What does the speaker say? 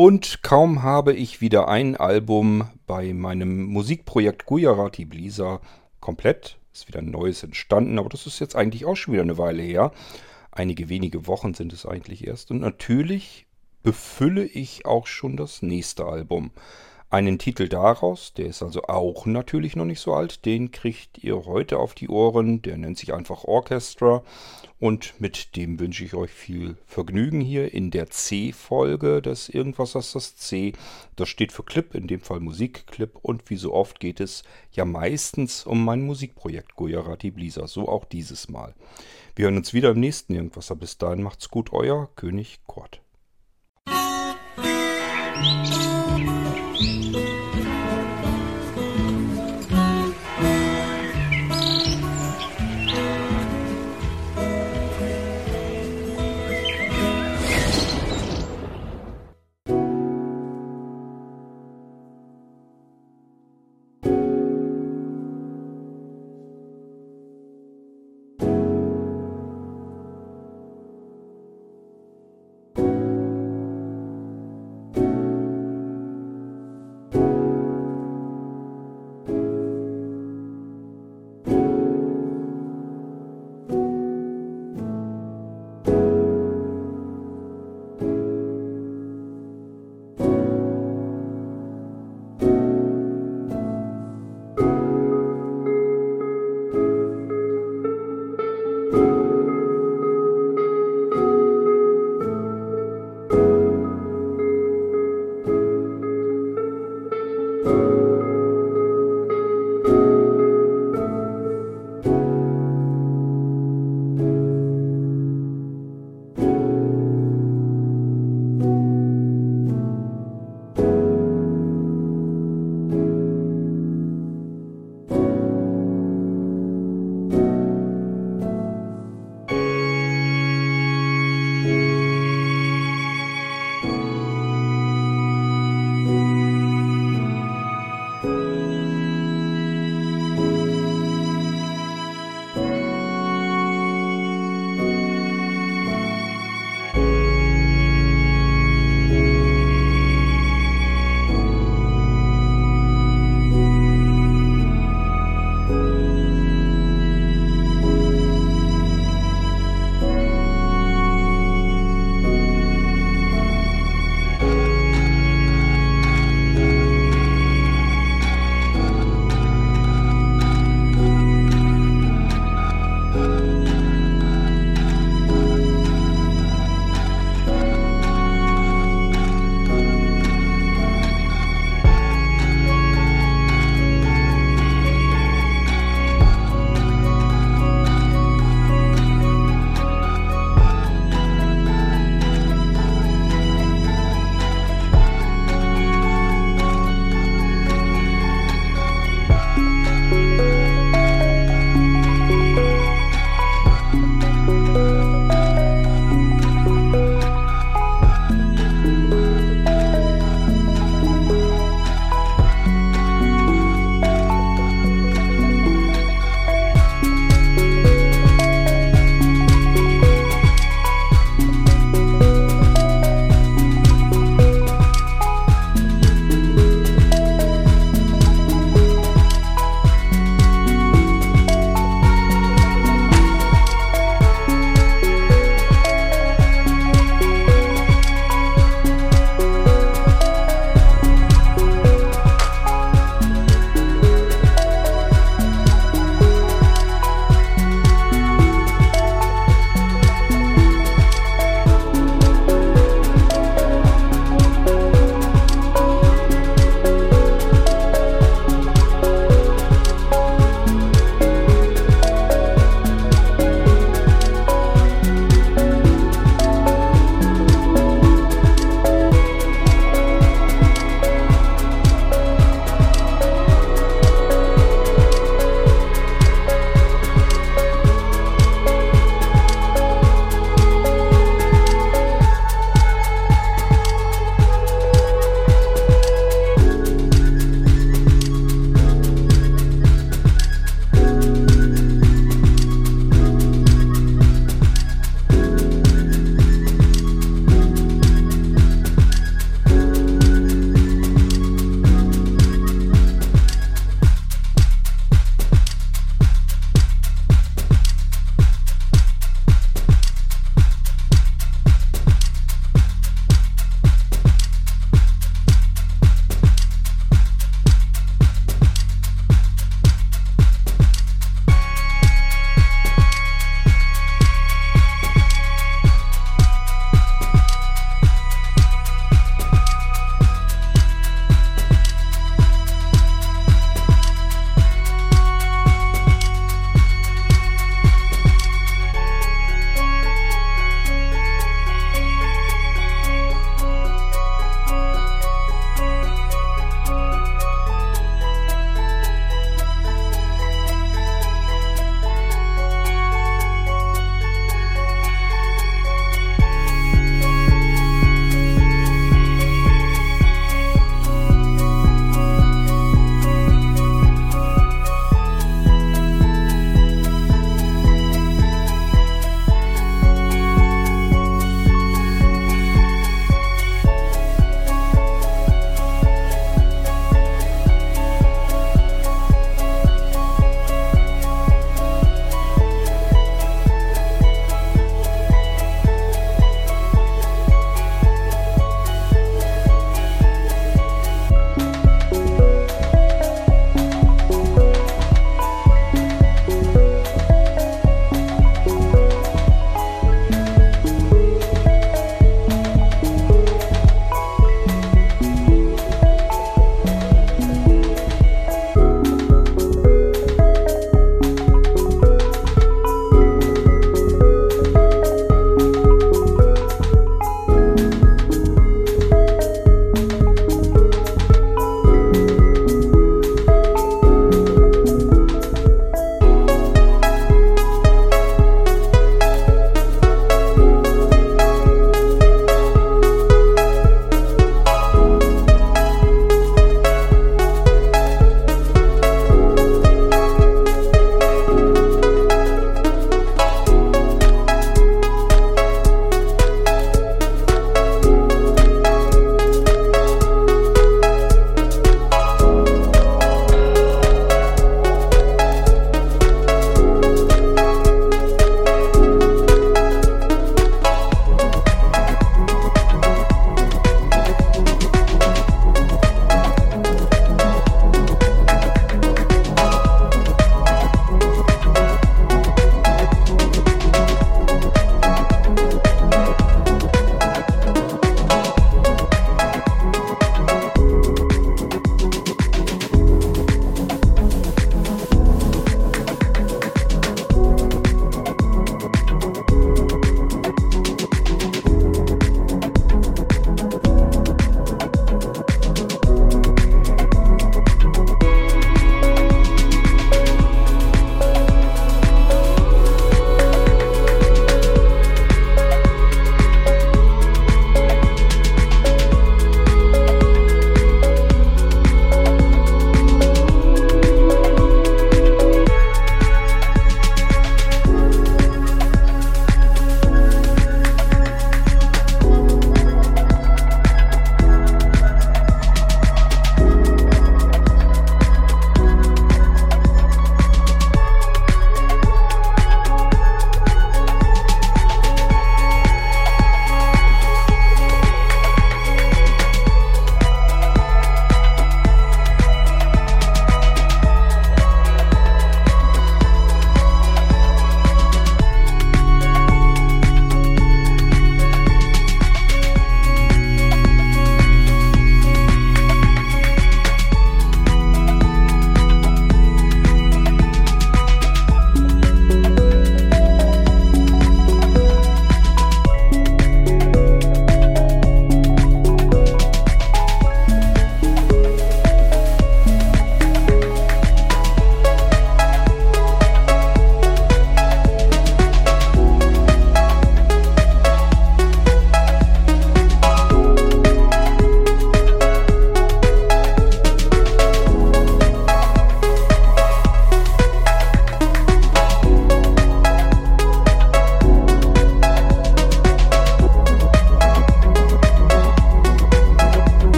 Und kaum habe ich wieder ein Album bei meinem Musikprojekt Gujarati Blisa komplett. Ist wieder ein neues entstanden, aber das ist jetzt eigentlich auch schon wieder eine Weile her. Einige wenige Wochen sind es eigentlich erst. Und natürlich befülle ich auch schon das nächste Album. Einen Titel daraus, der ist also auch natürlich noch nicht so alt, den kriegt ihr heute auf die Ohren. Der nennt sich einfach Orchestra und mit dem wünsche ich euch viel Vergnügen hier in der C-Folge des Irgendwassers. Das C, das steht für Clip, in dem Fall Musikclip, und wie so oft geht es ja meistens um mein Musikprojekt Gujarati Blisa, so auch dieses Mal. Wir hören uns wieder im nächsten Irgendwasser. Bis dahin macht's gut, euer König Kurt.